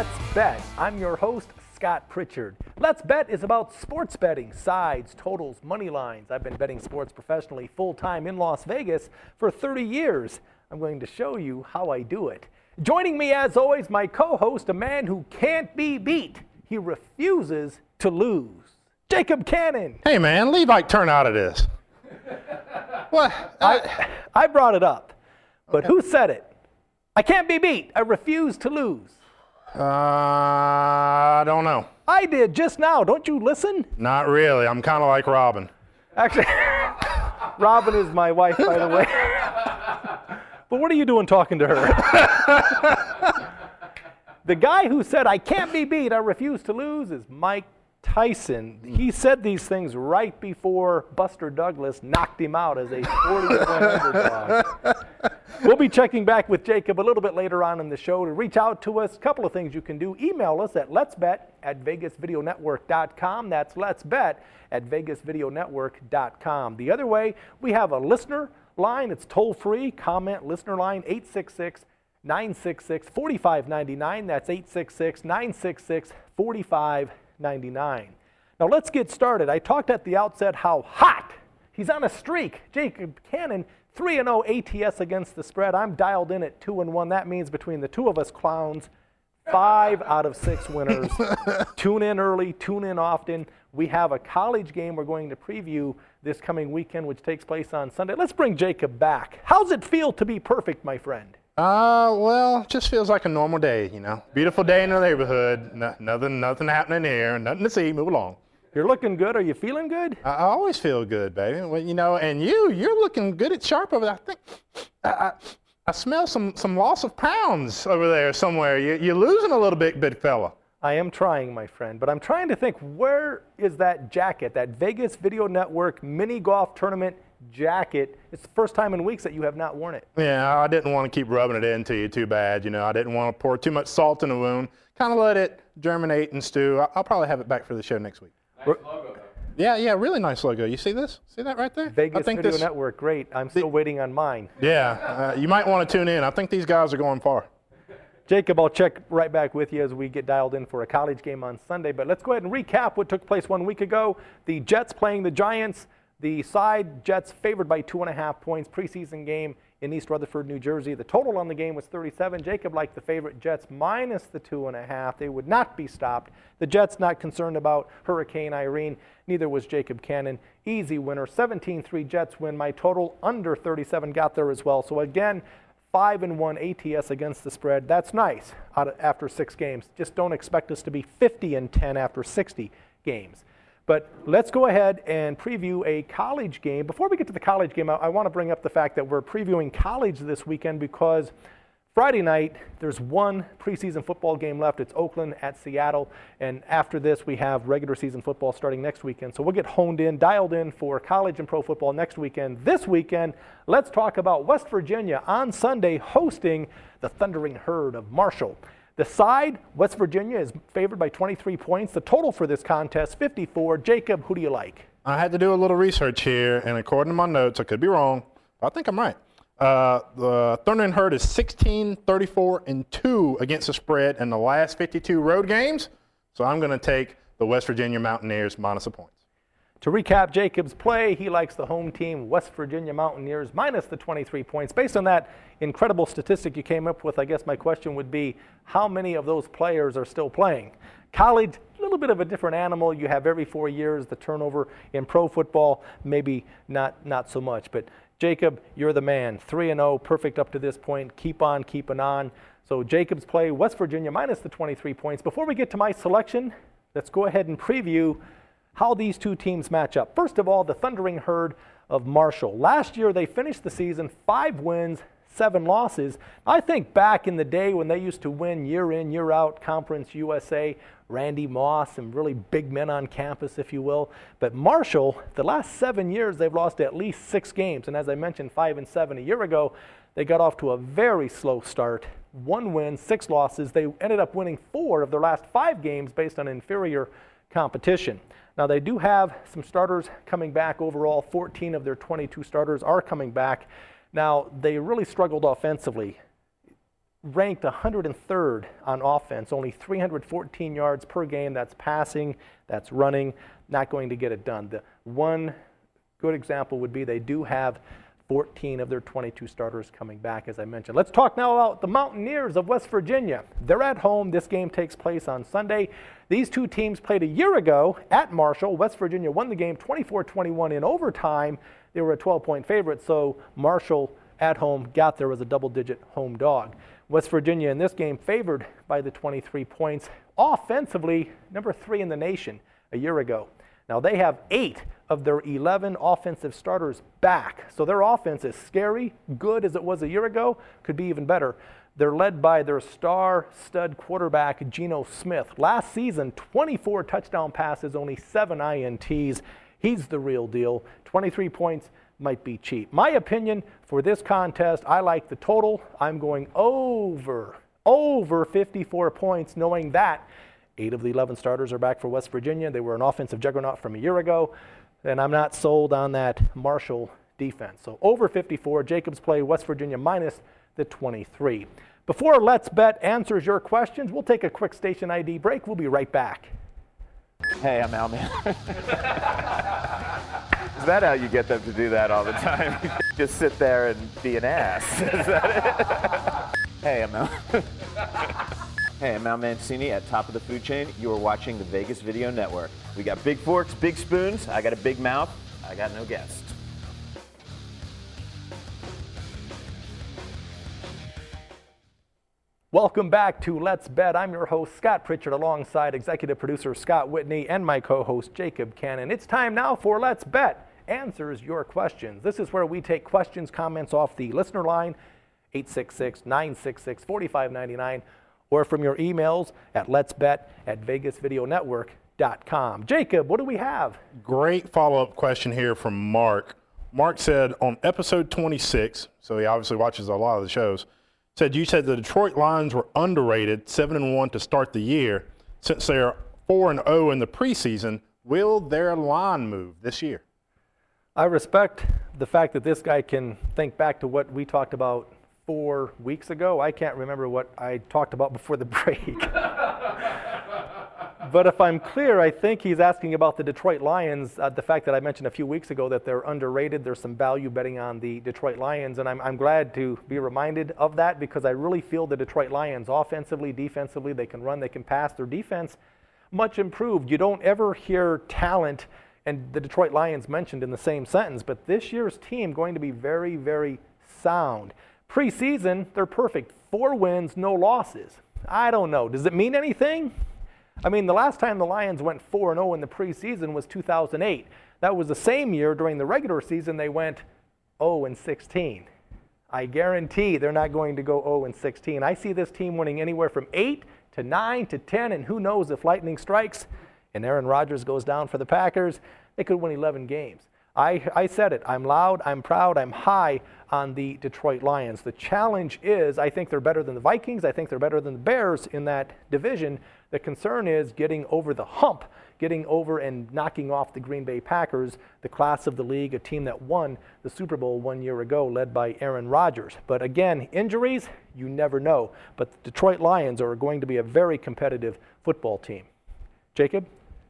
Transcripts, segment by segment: Let's Bet. I'm your host, Scott Pritchard. Let's Bet is about sports betting, sides, totals, money lines. I've been betting sports professionally full-time in Las Vegas for 30 years. I'm going to show you how I do it. Joining me, as always, my co-host, a man who can't be beat. He refuses to lose. Jacob Cannon. Hey, man, Levite, turn out of this. What? I brought it up, but who said it? I can't be beat. I refuse to lose. I don't know. I did just now. Don't you listen? Not really. I'm kind of like Robin. Actually, Robin is my wife, by the way. But what are you doing talking to her? The guy who said, I can't be beat, I refuse to lose, is Mike Tyson. He said these things right before Buster Douglas knocked him out as a 40-point underdog. We'll be checking back with Jacob a little bit later on in the show. To reach out to us, a couple of things you can do. Email us at letsbet@vegasvideonetwork.com. That's letsbet@vegasvideonetwork.com. The other way, we have a listener line. It's toll-free. Comment listener line 866-966-4599. That's 866-966-4599. Now let's get started. I talked at the outset how hot he's on a streak. Jacob Cannon, 3-0 ATS against the spread. I'm dialed in at 2-1. That means between the two of us clowns, 5 out of 6 winners. Tune in early, tune in often. We have a college game we're going to preview this coming weekend, which takes place on Sunday. Let's bring Jacob back. How's it feel to be perfect, my friend? Well, just feels like a normal day, you know. Beautiful day in the neighborhood. Nothing happening here. Nothing to see. Move along. You're looking good. Are you feeling good? I always feel good, baby. Well, you know, and you're looking good at sharp over there. I think I smell some loss of pounds over there somewhere. You're losing a little bit, big fella. I am trying, my friend, but I'm trying to think, where is that jacket, that Vegas Video Network mini golf tournament jacket? It's the first time in weeks that you have not worn it. Yeah, I didn't want to keep rubbing it into you too bad. You know, I didn't want to pour too much salt in the wound. Kind of let it germinate and stew. I'll probably have it back for the show next week. Nice logo. Yeah, really nice logo. You see this? See that right there? Vegas Video Network, great. I'm still waiting on mine. Yeah, you might want to tune in. I think these guys are going far. Jacob, I'll check right back with you as we get dialed in for a college game on Sunday, but let's go ahead and recap what took place 1 week ago. The Jets playing the Giants. The side, Jets favored by 2.5 points, preseason game in East Rutherford, New Jersey. The total on the game was 37. Jacob liked the favorite Jets minus the 2.5. They would not be stopped. The Jets not concerned about Hurricane Irene. Neither was Jacob Cannon. Easy winner, 17-3 Jets win. My total under 37 got there as well. So again, 5-1 ATS against the spread. That's nice after 6 games. Just don't expect us to be 50-10 after 60 games. But let's go ahead and preview a college game. Before we get to the college game, I want to bring up the fact that we're previewing college this weekend because Friday night there's one preseason football game left. It's Oakland at Seattle. And after this, we have regular season football starting next weekend. So we'll get honed in, dialed in for college and pro football next weekend. This weekend, let's talk about West Virginia on Sunday hosting the Thundering Herd of Marshall. The side, West Virginia, is favored by 23 points. The total for this contest, 54. Jacob, who do you like? I had to do a little research here, and according to my notes, I could be wrong, but I think I'm right. The Thundering Herd is 16-34-2 against the spread in the last 52 road games, so I'm going to take the West Virginia Mountaineers minus the points. To recap Jacob's play, he likes the home team, West Virginia Mountaineers, minus the 23 points. Based on that incredible statistic you came up with, I guess my question would be, how many of those players are still playing? College, a little bit of a different animal. You have every 4 years the turnover. In pro football, maybe not so much. But Jacob, you're the man. 3-0, perfect up to this point. Keep on keeping on. So Jacob's play, West Virginia minus the 23 points. Before we get to my selection, let's go ahead and preview how these two teams match up. First of all, the Thundering Herd of Marshall. Last year, they finished the season 5 wins, 7 losses. I think back in the day when they used to win year in, year out, Conference USA, Randy Moss, and really big men on campus, if you will. But Marshall, the last 7 years, they've lost at least 6 games. And as I mentioned, 5-7 a year ago, they got off to a very slow start. 1 win, 6 losses. They ended up winning 4 of their last 5 games based on inferior competition. Now, they do have some starters coming back overall. 14 of their 22 starters are coming back. Now, they really struggled offensively. ranked 103rd on offense, only 314 yards per game. That's passing, that's running, not going to get it done. The one good example would be they do have 14 of their 22 starters coming back, as I mentioned. Let's talk now about the Mountaineers of West Virginia. They're at home. This game takes place on Sunday. These two teams played a year ago at Marshall. West Virginia won the game 24-21 in overtime. They were a 12-point favorite, so Marshall at home got there as a double-digit home dog. West Virginia in this game favored by the 23 points. Offensively, number 3 in the nation a year ago. Now they have 8 of their 11 offensive starters back. So their offense is scary, good as it was a year ago, could be even better. They're led by their star stud quarterback, Geno Smith. Last season, 24 touchdown passes, only 7 INTs. He's the real deal. 23 points might be cheap. My opinion for this contest, I like the total. I'm going over 54 points, knowing that 8 of the 11 starters are back for West Virginia. They were an offensive juggernaut from a year ago, and I'm not sold on that Marshall defense. So over 54, Jacobs play West Virginia minus the 23. Before Let's Bet answers your questions, we'll take a quick station ID break. We'll be right back. Hey, I'm Al Mancini. Is that how you get them to do that all the time? Just sit there and be an ass. Is that it? Hey, I'm Al. Hey, I'm Al Mancini at Top of the Food Chain. You are watching the Vegas Video Network. We got big forks, big spoons. I got a big mouth. I got no guests. Welcome back to Let's Bet. I'm your host, Scott Pritchard, alongside executive producer Scott Whitney and my co-host, Jacob Cannon. It's time now for Let's Bet Answers Your Questions. This is where we take questions, comments off the listener line, 866-966-4599. Or from your emails at letsbet@vegasvideonetwork.com. Jacob, what do we have? Great follow-up question here from Mark. Mark said on episode 26, so he obviously watches a lot of the shows, said you said the Detroit Lions were underrated, 7-1 to start the year. Since they are 4-0 in the preseason, will their line move this year? I respect the fact that this guy can think back to what we talked about 4 weeks ago. I can't remember what I talked about before the break. But if I'm clear, I think he's asking about the Detroit Lions, the fact that I mentioned a few weeks ago that they're underrated. There's some value betting on the Detroit Lions, and I'm glad to be reminded of that because I really feel the Detroit Lions offensively, defensively, they can run, they can pass. Their defense, much improved. You don't ever hear talent and the Detroit Lions mentioned in the same sentence, but this year's team going to be very, very sound. Preseason, they're perfect. 4 wins, no losses. I don't know. Does it mean anything? I mean, the last time the Lions went 4-0 in the preseason was 2008. That was the same year during the regular season they went 0-16. I guarantee they're not going to go 0-16. I see this team winning anywhere from 8 to 9 to 10, and who knows if lightning strikes and Aaron Rodgers goes down for the Packers, they could win 11 games. I said it. I'm loud, I'm proud, I'm high on the Detroit Lions. The challenge is I think they're better than the Vikings. I think they're better than the Bears in that division. The concern is getting over the hump, getting over and knocking off the Green Bay Packers, the class of the league, a team that won the Super Bowl 1 year ago led by Aaron Rodgers. But again, injuries, you never know. But the Detroit Lions are going to be a very competitive football team. Jacob?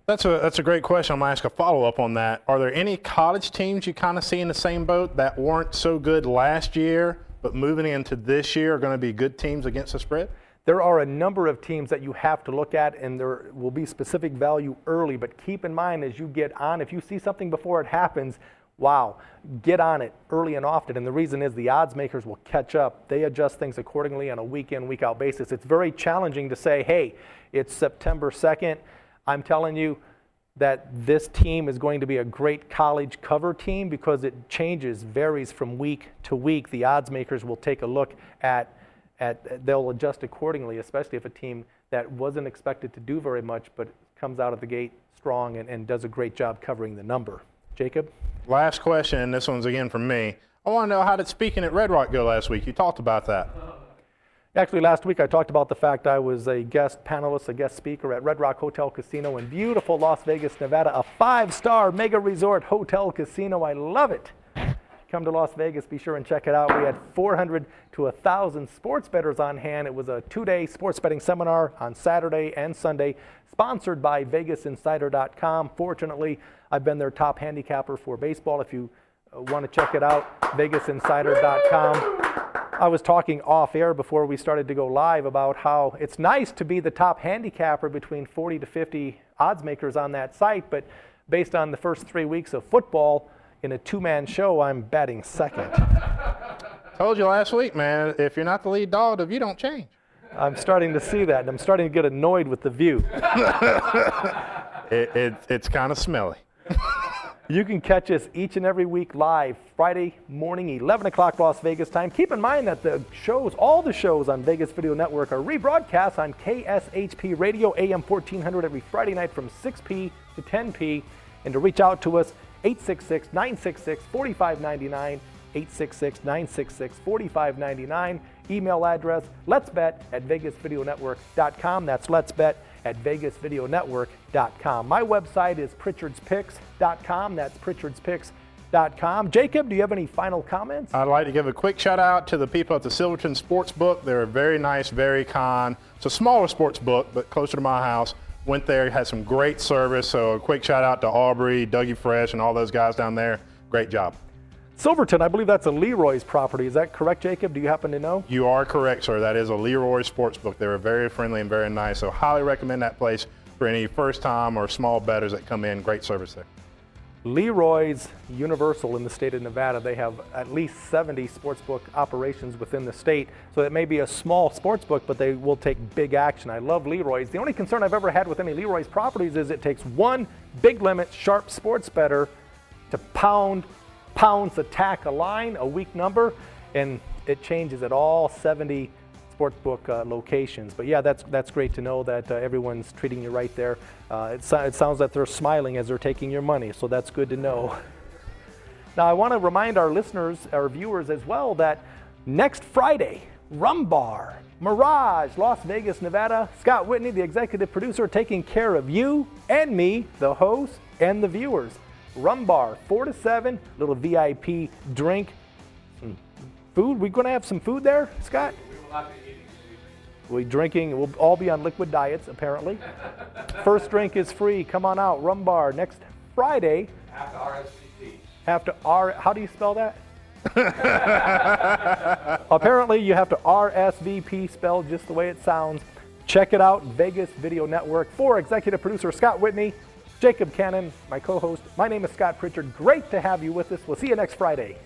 That's a great question. I'm going to ask a follow-up on that. Are there any college teams you kind of see in the same boat that weren't so good last year, but moving into this year are going to be good teams against the spread? There are a number of teams that you have to look at, and there will be specific value early. But keep in mind as you get on, if you see something before it happens, wow, get on it early and often. And the reason is the odds makers will catch up. They adjust things accordingly on a week-in, week-out basis. It's very challenging to say, hey, it's September 2nd. I'm telling you that this team is going to be a great college cover team because it changes, varies from week to week. The odds makers will take a look at they'll adjust accordingly, especially if a team that wasn't expected to do very much but comes out of the gate strong and does a great job covering the number. Jacob? Last question, this one's again from me. I want to know, how did Speaking at Red Rock go last week? You talked about that. Actually, last week I talked about the fact I was a guest panelist, a guest speaker at Red Rock Hotel Casino in beautiful Las Vegas, Nevada, a 5-star mega resort hotel casino. I love it. come to Las Vegas, be sure and check it out. We had 400 to 1,000 sports bettors on hand. It was a two-day sports betting seminar on Saturday and Sunday, sponsored by VegasInsider.com. Fortunately, I've been their top handicapper for baseball. If you want to check it out, VegasInsider.com. I was talking off air before we started to go live about how it's nice to be the top handicapper between 40 to 50 odds makers on that site, but based on the first 3 weeks of football, in a two-man show, I'm batting second. Told you last week, man, if you're not the lead dog, the view don't change. I'm starting to see that, and I'm starting to get annoyed with the view. It's kind of smelly. You can catch us each and every week live Friday morning, 11 o'clock Las Vegas time. Keep in mind that the shows, all the shows on Vegas Video Network are rebroadcast on KSHP Radio AM 1400 every Friday night from 6p to 10p. And to reach out to us, 866-966-4599, 866-966-4599. Email address, letsbet@vegasvideonetwork.com. That's letsbet@vegasvideonetwork.com. My website is pritchardspicks.com. That's pritchardspicks.com. Jacob, do you have any final comments? I'd like to give a quick shout out to the people at the Silverton Sportsbook. They're very nice, very kind. It's a smaller sports book, but closer to my house. Went there, had some great service. So a quick shout out to Aubrey, Dougie Fresh, and all those guys down there. Great job. Silverton, I believe that's a Leroy's property. Is that correct, Jacob? Do you happen to know? You are correct, sir. That is a Leroy's Sportsbook. They were very friendly and very nice. So highly recommend that place for any first-time or small bettors that come in. Great service there. Leroy's, universal in the state of Nevada. They have at least 70 sportsbook operations within the state. So it may be a small sportsbook, but they will take big action. I love Leroy's. The only concern I've ever had with any Leroy's properties is it takes one big limit sharp sports bettor to pounds attack a line, a weak number, and it changes at all 70 sportsbook locations. But yeah, that's great to know that everyone's treating you right there. It sounds like they're smiling as they're taking your money, so that's good to know. Now I want to remind our listeners, our viewers as well, that next Friday, Rumbar, Mirage, Las Vegas, Nevada, Scott Whitney, the executive producer, taking care of you and me, the host and the viewers. Rumbar, 4 to 7, little VIP drink, some food. We're going to have some food there, Scott? We will not be eating. We're drinking. We'll all be on liquid diets, apparently. First drink is free. Come on out. Rumbar next Friday. After RSVP. After R. How do you spell that? Apparently, you have to RSVP, spelled just the way it sounds. Check it out, Vegas Video Network. For executive producer Scott Whitney, Jacob Cannon, my co-host. My name is Scott Pritchard. Great to have you with us. We'll see you next Friday.